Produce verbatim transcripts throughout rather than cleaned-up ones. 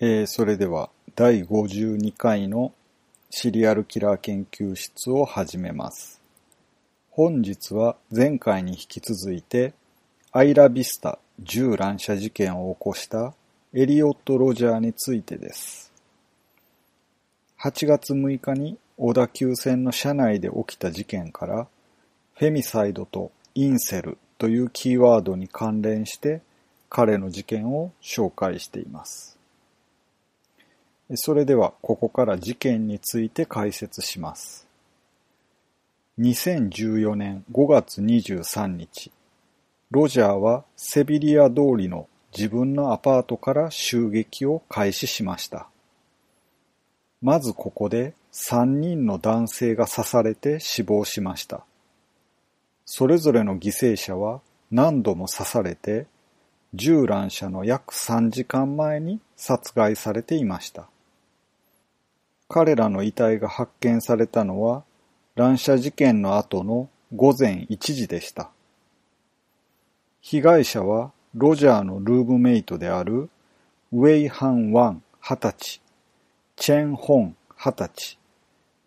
えー、それではだいごじゅうにかいのシリアルキラー研究室を始めます。本日は前回に引き続いてアイラビスタ銃乱射事件を起こしたエリオット・ロジャーについてです。はちがつむいかに小田急線の車内で起きた事件からフェミサイドとインセルというキーワードに関連して彼の事件を紹介しています。それではここから事件について解説します。にせんじゅうよねんごがつにじゅうさんにち、ロジャーはセビリア通りの自分のアパートから襲撃を開始しました。まずここでさんにんの男性が刺されて死亡しました。それぞれの犠牲者は何度も刺されて、銃乱射の約さんじかんまえに殺害されていました。彼らの遺体が発見されたのは乱射事件の後のごぜんいちじでした。被害者はロジャーのルームメイトであるウェイ・ハン・ワンはたち、チェン・ホンはたち、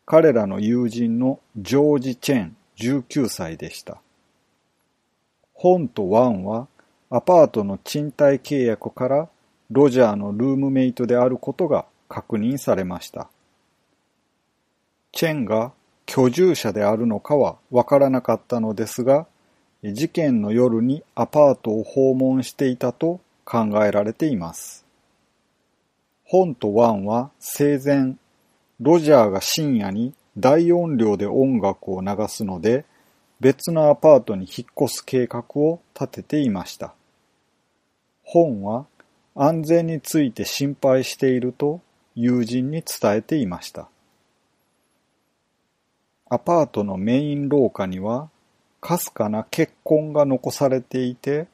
彼らの友人のジョージ・チェンじゅうきゅうさいでした。ホンとワンはアパートの賃貸契約からロジャーのルームメイトであることが確認されました。チェンが居住者であるのかはわからなかったのですが、事件の夜にアパートを訪問していたと考えられています。ホンとワンは生前、ロジャーが深夜に大音量で音楽を流すので、別のアパートに引っ越す計画を立てていました。ホンは、安全について心配していると友人に伝えていました。アパートのメイン廊下にはかすかな血痕が残されていて、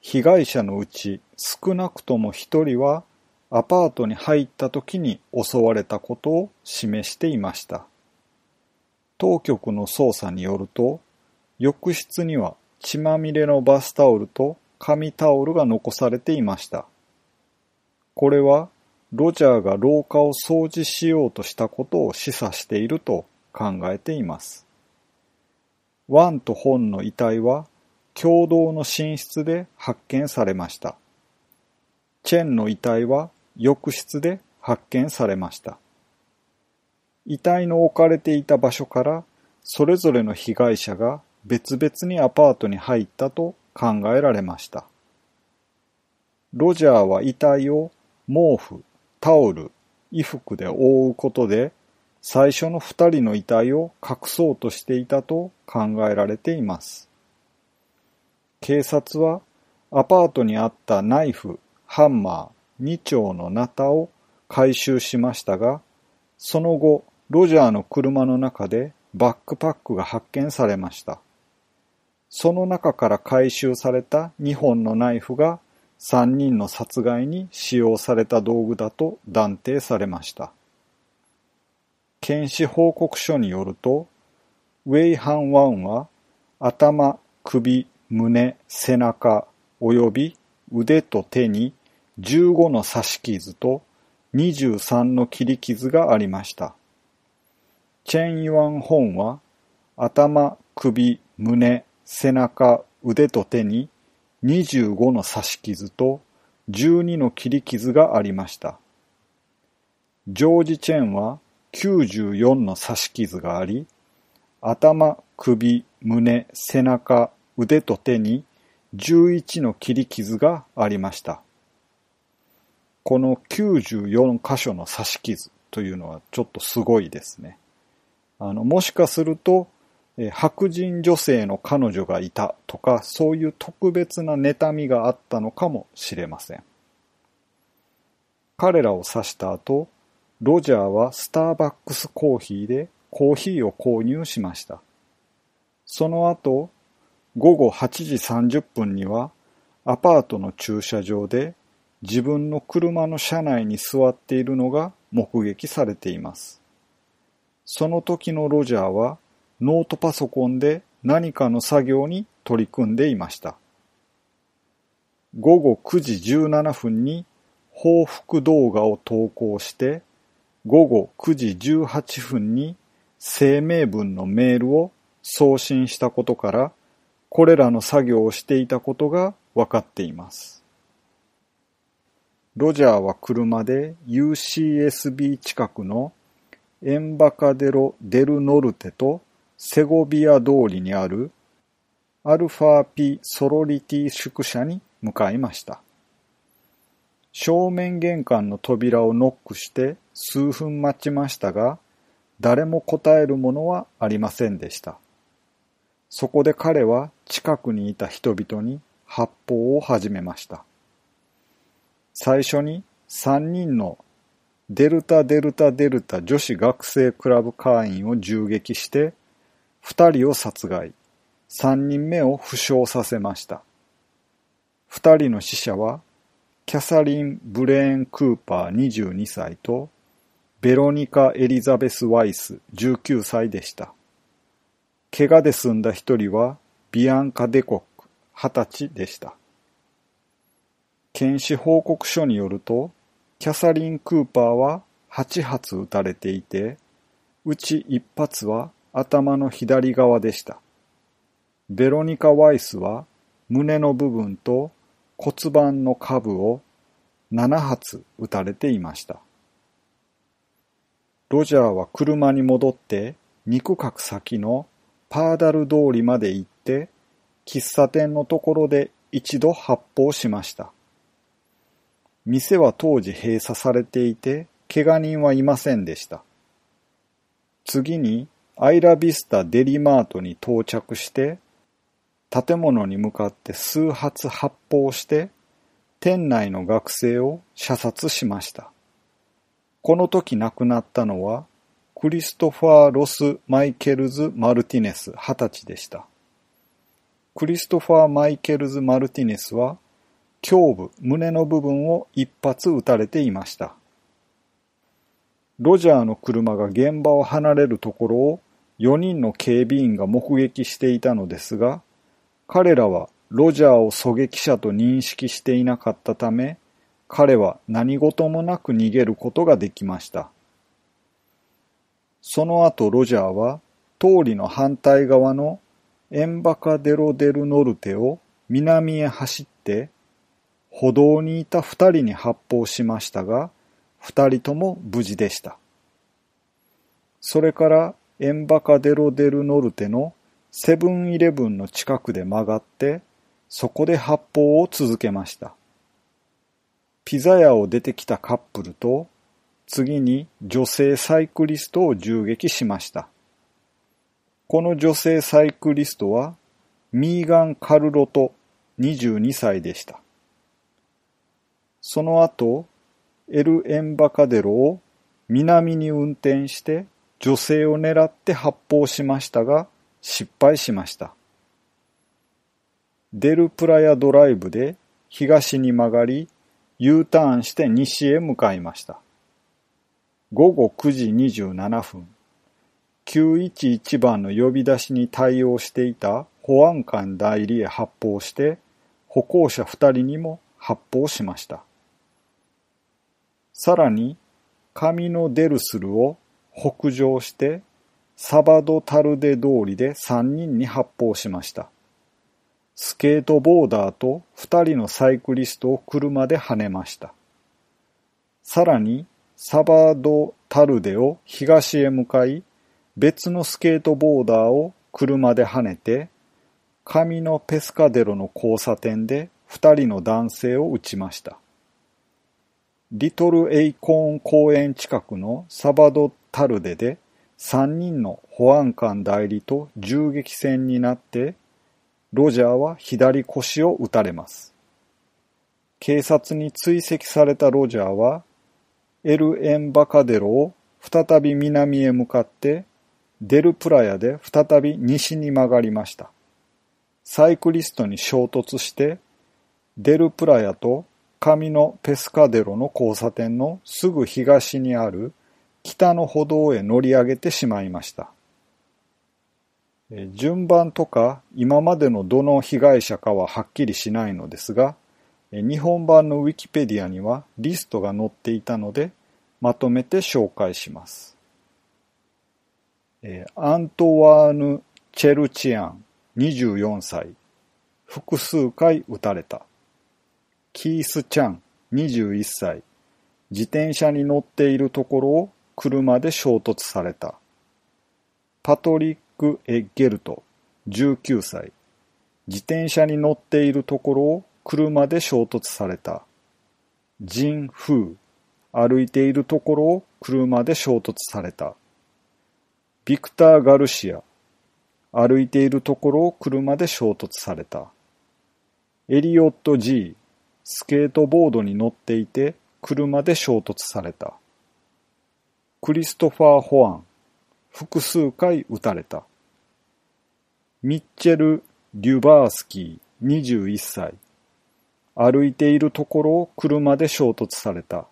被害者のうち少なくとも一人はアパートに入った時に襲われたことを示していました。当局の捜査によると、浴室には血まみれのバスタオルと紙タオルが残されていました。これはロジャーが廊下を掃除しようとしたことを示唆していると考えています。ワンとホンの遺体は共同の寝室で発見されました。チェンの遺体は浴室で発見されました。遺体の置かれていた場所からそれぞれの被害者が別々にアパートに入ったと考えられました。ロジャーは遺体を毛布、タオル、衣服で覆うことで、最初の二人の遺体を隠そうとしていたと考えられています。警察は、アパートにあったナイフ、ハンマー、にちょうのナタを回収しましたが、その後、ロジャーの車の中でバックパックが発見されました。その中から回収されたにほんのナイフが、さんにんの殺害に使用された道具だと断定されました。検視報告書によると、ウェイ・ハン・ワンは頭、首、胸、背中及び腕と手にじゅうごの刺し傷とにじゅうさんの切り傷がありました。チェン・ユアン・ホンは頭、首、胸、背中、腕と手ににじゅうごの刺し傷とじゅうにの切り傷がありました。ジョージ・チェンはきゅうじゅうよんの刺し傷があり、頭、首、胸、背中、腕と手にじゅういちの切り傷がありました。このきゅうじゅうよんかしょの刺し傷というのはちょっとすごいですね。あの、もしかすると、白人女性の彼女がいたとか、そういう特別な妬みがあったのかもしれません。彼らを刺した後、ロジャーはスターバックスコーヒーでコーヒーを購入しました。その後、ごごはちじさんじゅっぷんにはアパートの駐車場で自分の車の車内に座っているのが目撃されています。その時のロジャーはノートパソコンで何かの作業に取り組んでいました。ごごくじじゅうななふんに報復動画を投稿して、ごごくじじゅうはっぷんに声明文のメールを送信したことから、これらの作業をしていたことが分かっています。ロジャーは車で ユーシーエスビー 近くのエンバカデロ・デル・ノルテとセゴビア通りにあるアルファ・ピ・ソロリティ宿舎に向かいました。正面玄関の扉をノックして数分待ちましたが、誰も答えるものはありませんでした。そこで彼は近くにいた人々に発砲を始めました。最初にさんにんのデルタデルタデルタ女子学生クラブ会員を銃撃して、ふたりを殺害、さんにんめを負傷させました。ふたりの死者は、キャサリン・ブレーン・クーパーにじゅうにさいと、ベロニカ・エリザベス・ワイスじゅうきゅうさいでした。怪我で済んだ一人はビアンカ・デコックはたちでした。検視報告書によると、キャサリン・クーパーははちはつ撃たれていて、うちいっぱつは頭の左側でした。ベロニカ・ワイスは胸の部分と骨盤の下部をななはつ撃たれていました。ロジャーは車に戻ってに区画先のパーダル通りまで行って、喫茶店のところで一度発砲しました。店は当時閉鎖されていて、怪我人はいませんでした。次にアイラビスタデリマートに到着して、建物に向かって数発発砲して、店内の学生を射殺しました。この時亡くなったのは、クリストファー・ロス・マイケルズ・マルティネスはたちでした。クリストファー・マイケルズ・マルティネスは、胸部、胸の部分を一発撃たれていました。ロジャーの車が現場を離れるところをよにんの警備員が目撃していたのですが、彼らはロジャーを狙撃者と認識していなかったため、彼は何事もなく逃げることができました。その後ロジャーは通りの反対側のエンバカデロデルノルテを南へ走って歩道にいた二人に発砲しましたが、二人とも無事でした。それからエンバカデロデルノルテのセブンイレブンの近くで曲がって、そこで発砲を続けました。ピザ屋を出てきたカップルと、次に女性サイクリストを銃撃しました。この女性サイクリストはミーガン・カルロトにじゅうにさいでした。その後、エル・エンバカデロを南に運転して女性を狙って発砲しましたが失敗しました。デル・プラヤドライブで東に曲がり U ターンして西へ向かいました。ごごくじにじゅうななふん、きゅういちいち番の呼び出しに対応していた保安官代理へ発砲して、歩行者ふたりにも発砲しました。さらに、カミノ・デルスルを北上して、サバド・タルデ通りでさんにんに発砲しました。スケートボーダーとふたりのサイクリストを車で跳ねました。さらに、サバド・タルデを東へ向かい、別のスケートボーダーを車で跳ねて、カミノ・ペスカデロの交差点で二人の男性を撃ちました。リトル・エイコーン公園近くのサバド・タルデで三人の保安官代理と銃撃戦になって、ロジャーは左腰を撃たれます。警察に追跡されたロジャーは、エル・エンバカデロを再び南へ向かって、デルプラヤで再び西に曲がりました。サイクリストに衝突して、デルプラヤとカミノ・ペスカデロの交差点のすぐ東にある北の歩道へ乗り上げてしまいました。順番とか今までのどの被害者かははっきりしないのですが、日本版のウィキペディアにはリストが載っていたので、まとめて紹介します。アントワーヌ・チェルチアン、にじゅうよんさい、複数回撃たれた。キース・チャン、にじゅういっさい、自転車に乗っているところを車で衝突された。パトリック・エ・ゲルト、じゅうきゅうさい、自転車に乗っているところを車で衝突された。ジン・フー、歩いているところを車で衝突された。ビクター・ガルシア、歩いているところを車で衝突された。エリオット・G、スケートボードに乗っていて車で衝突された。クリストファー・ホアン、複数回撃たれた。ミッチェル・リュバースキー、にじゅういっさい、歩いているところを車で衝突された。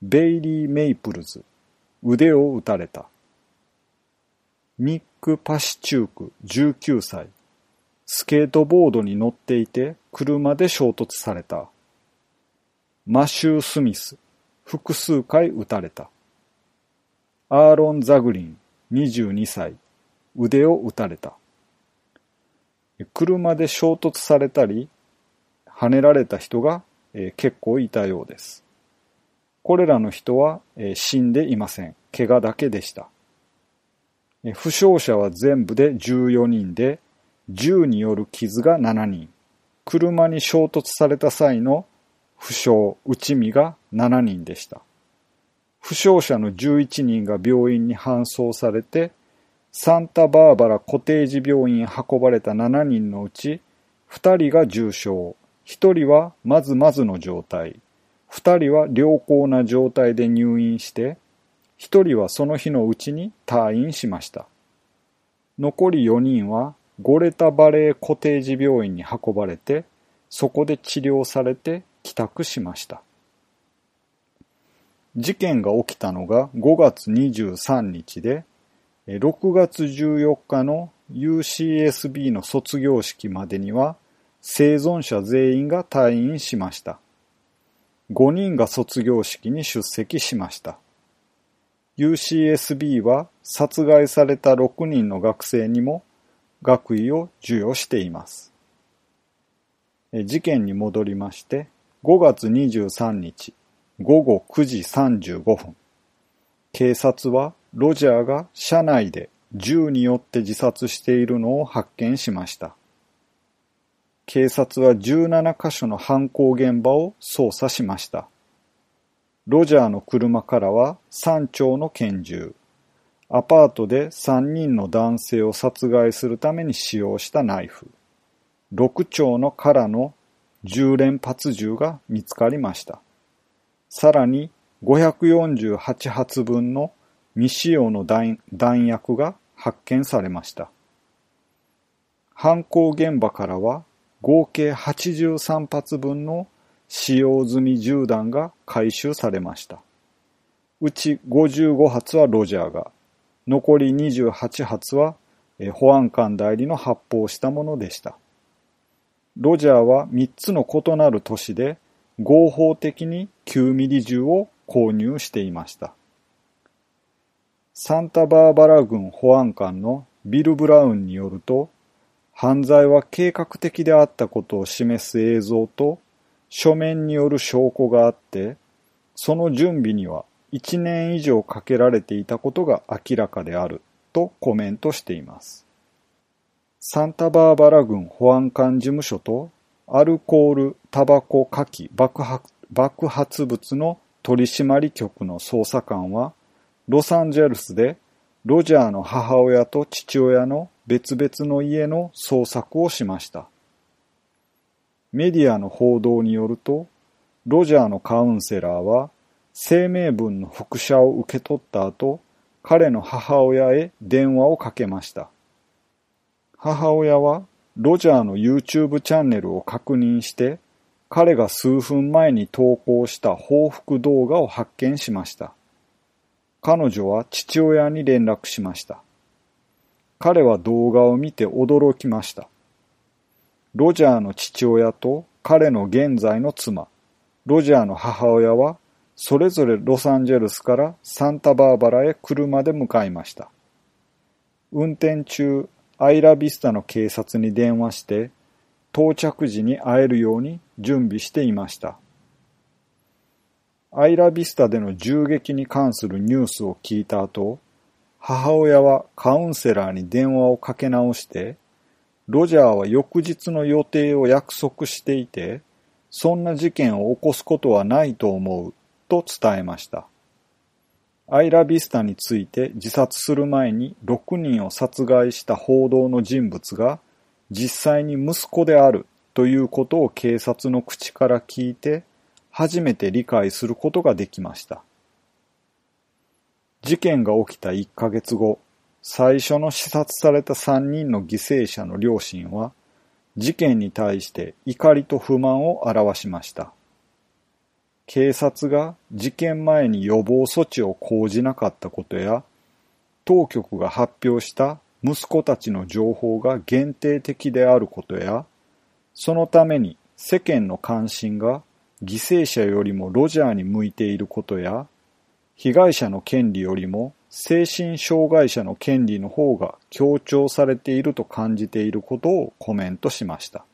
ベイリー・メイプルズ、腕を撃たれた。ニック・パシチューク、じゅうきゅうさい、スケートボードに乗っていて車で衝突された。マシュー・スミス、複数回撃たれた。アーロン・ザグリン、にじゅうにさい、腕を撃たれた。車で衝突されたり、跳ねられた人が結構いたようです。これらの人は死んでいません。怪我だけでした。負傷者は全部でじゅうよにんで、銃による傷がしちにん、車に衝突された際の負傷、打ち身がしちにんでした。負傷者のじゅういちにんが病院に搬送されて、サンタバーバラコテージ病院へ運ばれたしちにんのうち、ふたりが重傷、ひとりはまずまずの状態、ふたりは良好な状態で入院して、ひとりはその日のうちに退院しました。残りよにんはゴレタバレーコテージ病院に運ばれて、そこで治療されて帰宅しました。事件が起きたのがごがつにじゅうさんにちで、ろくがつじゅうよっかの ユーシーエスビー の卒業式までには生存者全員が退院しました。ごにんが卒業式に出席しました。ユーシーエスビー は殺害されたろくにんの学生にも学位を授与しています。事件に戻りまして、ごがつにじゅうさんにちごごくじさんじゅうごふん、警察はロジャーが車内で銃によって自殺しているのを発見しました。警察はじゅうななかしょの犯行現場を捜査しました。ロジャーの車からはさんちょうの拳銃、アパートでさんにんの男性を殺害するために使用したナイフ、ろくちょうの空のじゅうれんぱつじゅうが見つかりました。さらにごひゃくよんじゅうはちはつぶんの未使用の弾薬が発見されました。犯行現場からは合計はちじゅうさんぱつぶんの使用済み銃弾が回収されました。うちごじゅうごはつはロジャーが、残りにじゅうはちはつは保安官代理の発砲したものでした。ロジャーはみっつの異なる都市で合法的にきゅうミリ銃を購入していました。サンタバーバラ郡保安官のビル・ブラウンによると、犯罪は計画的であったことを示す映像と書面による証拠があって、その準備にはいちねん以上かけられていたことが明らかであるとコメントしています。サンタバーバラ郡保安官事務所とアルコール、タバコ、火器、爆発、爆発物の取締局の捜査官はロサンゼルスでロジャーの母親と父親の別々の家の捜索をしました。メディアの報道によると、ロジャーのカウンセラーは声明文の複写を受け取った後、彼の母親へ電話をかけました。母親はロジャーの YouTube チャンネルを確認して、彼が数分前に投稿した報復動画を発見しました。彼女は父親に連絡しました。彼は動画を見て驚きました。ロジャーの父親と彼の現在の妻、ロジャーの母親は、それぞれロサンゼルスからサンタバーバラへ車で向かいました。運転中、アイラビスタの警察に電話して、到着時に会えるように準備していました。アイラビスタでの銃撃に関するニュースを聞いた後、母親はカウンセラーに電話をかけ直して、ロジャーは翌日の予定を約束していて、そんな事件を起こすことはないと思うと伝えました。アイラビスタについて自殺する前にろくにんを殺害した報道の人物が実際に息子であるということを警察の口から聞いて初めて理解することができました。事件が起きたいっかげつご、最初の刺殺されたさんにんの犠牲者の両親は事件に対して怒りと不満を表しました。警察が事件前に予防措置を講じなかったことや、当局が発表した息子たちの情報が限定的であることや、そのために世間の関心が犠牲者よりもロジャーに向いていることや、被害者の権利よりも精神障害者の権利の方が強調されていると感じていることをコメントしました。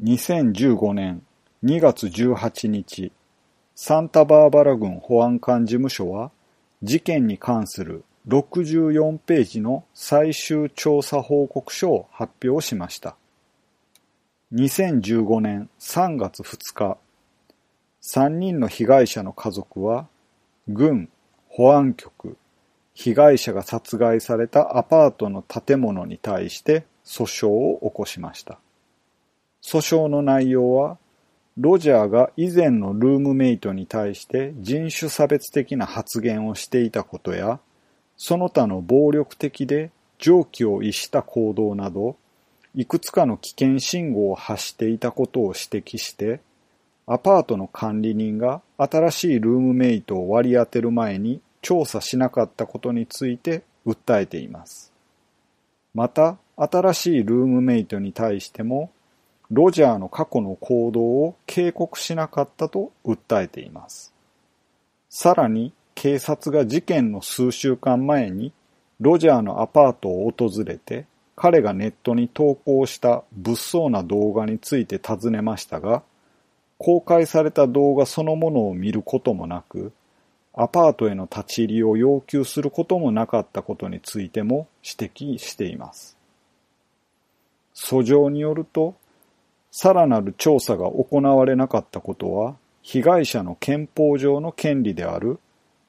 にせんじゅうごねんにがつじゅうはちにち、サンタバーバラ郡保安官事務所は、事件に関するろくじゅうよんページの最終調査報告書を発表しました。にせんじゅうごねんさんがつふつか、さんにんの被害者の家族は、郡、保安局、被害者が殺害されたアパートの建物に対して訴訟を起こしました。訴訟の内容は、ロジャーが以前のルームメイトに対して人種差別的な発言をしていたことや、その他の暴力的で常軌を逸した行動など、いくつかの危険信号を発していたことを指摘して、アパートの管理人が新しいルームメイトを割り当てる前に調査しなかったことについて訴えています。また、新しいルームメイトに対しても、ロジャーの過去の行動を警告しなかったと訴えています。さらに、警察が事件の数週間前にロジャーのアパートを訪れて、彼がネットに投稿した物騒な動画について尋ねましたが、公開された動画そのものを見ることもなく、アパートへの立ち入りを要求することもなかったことについても指摘しています。訴状によると、さらなる調査が行われなかったことは、被害者の憲法上の権利である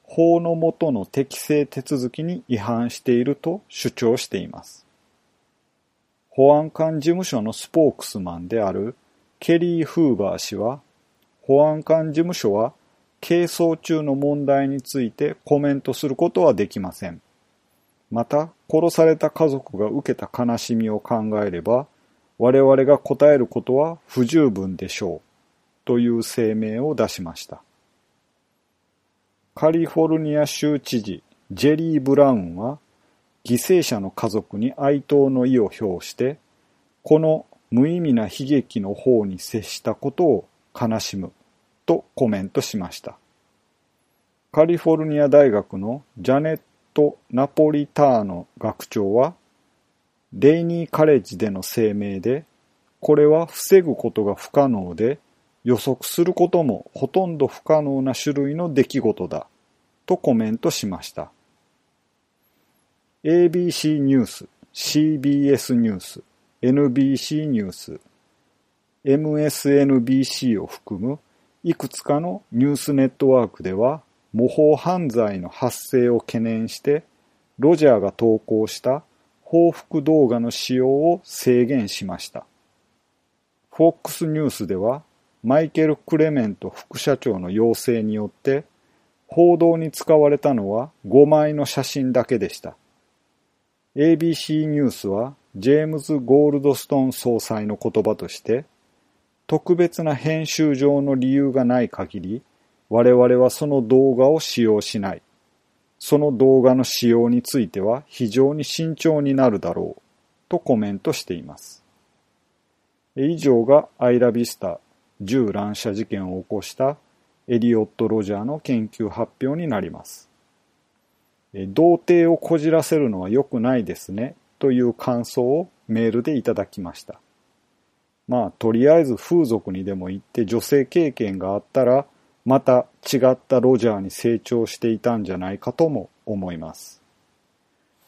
法の下の適正手続きに違反していると主張しています。保安官事務所のスポークスマンであるケリー・フーバー氏は、保安官事務所は、係争中の問題についてコメントすることはできません。また、殺された家族が受けた悲しみを考えれば、我々が答えることは不十分でしょう、という声明を出しました。カリフォルニア州知事ジェリー・ブラウンは、犠牲者の家族に哀悼の意を表して、この無意味な悲劇の方に接したことを悲しむ、とコメントしました。カリフォルニア大学のジャネット・ナポリターノ学長は、レイニーカレッジでの声明で、これは防ぐことが不可能で、予測することもほとんど不可能な種類の出来事だ、とコメントしました。エービーシー ニュース、シービーエス ニュース、エヌビーシー ニュース、エムエスエヌビーシー を含むいくつかのニュースネットワークでは、模倣犯罪の発生を懸念して、ロジャーが投稿した報復動画の使用を制限しました。フォックス ニュースでは、マイケル・クレメント副社長の要請によって、報道に使われたのはごまいの写真だけでした。エービーシー ニュースは、ジェームズ・ゴールドストン総裁の言葉として、特別な編集上の理由がない限り、我々はその動画を使用しない。その動画の使用については非常に慎重になるだろうとコメントしています。以上がアイラビスタ銃乱射事件を起こしたエリオット・ロジャーの研究発表になります。童貞をこじらせるのは良くないですねという感想をメールでいただきました。まあとりあえず風俗にでも行って女性経験があったらまた違ったロジャーに成長していたんじゃないかとも思います。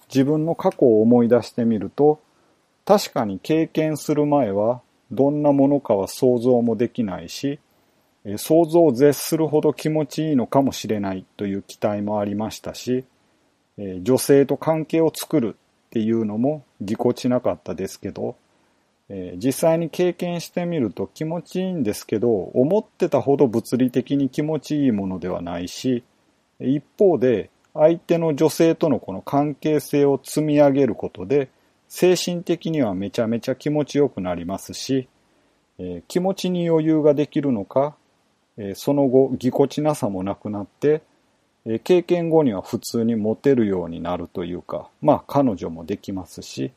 自分の過去を思い出してみると確かに経験する前はどんなものかは想像もできないし想像を絶するほど気持ちいいのかもしれないという期待もありましたし女性と関係を作るっていうのもぎこちなかったですけど実際に経験してみると気持ちいいんですけど思ってたほど物理的に気持ちいいものではないし一方で相手の女性とのこの関係性を積み上げることで精神的にはめちゃめちゃ気持ちよくなりますし気持ちに余裕ができるのかその後ぎこちなさもなくなって経験後には普通にモテるようになるというか、まあ彼女もできますし、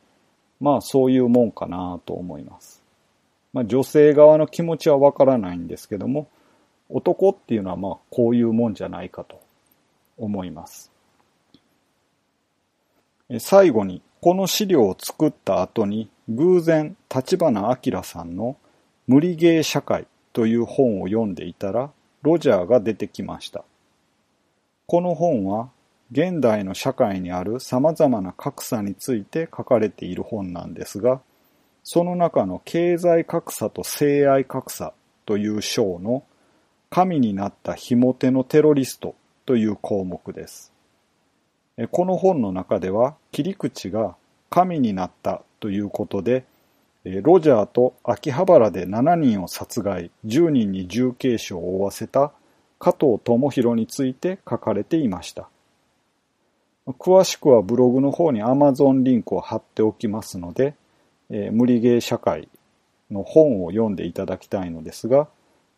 まあそういうもんかなと思います。まあ女性側の気持ちはわからないんですけども、男っていうのはまあこういうもんじゃないかと思います。最後に、この資料を作った後に、偶然橘明さんの無理ゲー社会という本を読んでいたら、ロジャーが出てきました。この本は現代の社会にある様々な格差について書かれている本なんですが、その中の経済格差と性愛格差という章の神になった非モテのテロリストという項目です。この本の中では切り口が神になったということで、ロジャーと秋葉原でななにんを殺害、じゅうにんに重軽傷を負わせた加藤智博について書かれていました。詳しくはブログの方に Amazon リンクを貼っておきますので、えー、無理ゲー社会の本を読んでいただきたいのですが、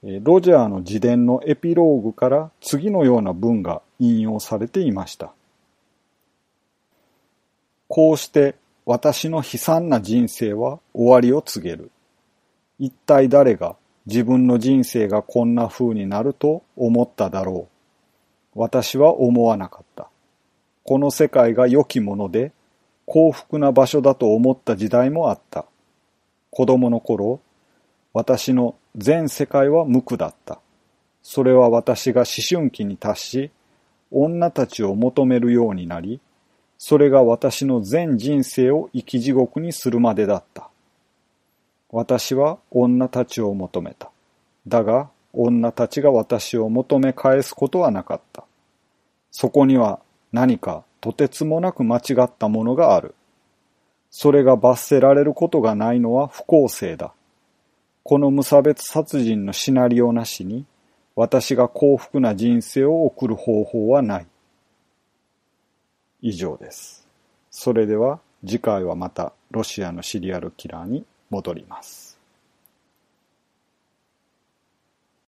えー、ロジャーの自伝のエピローグから次のような文が引用されていました。こうして私の悲惨な人生は終わりを告げる。一体誰が自分の人生がこんな風になると思っただろう。私は思わなかった。この世界が良きもので幸福な場所だと思った時代もあった。子供の頃、私の全世界は無垢だった。それは私が思春期に達し、女たちを求めるようになり、それが私の全人生を生き地獄にするまでだった。私は女たちを求めた。だが、女たちが私を求め返すことはなかった。そこには何かとてつもなく間違ったものがある。それが罰せられることがないのは不公正だ。この無差別殺人のシナリオなしに、私が幸福な人生を送る方法はない。以上です。それでは次回はまたロシアのシリアルキラーに戻ります。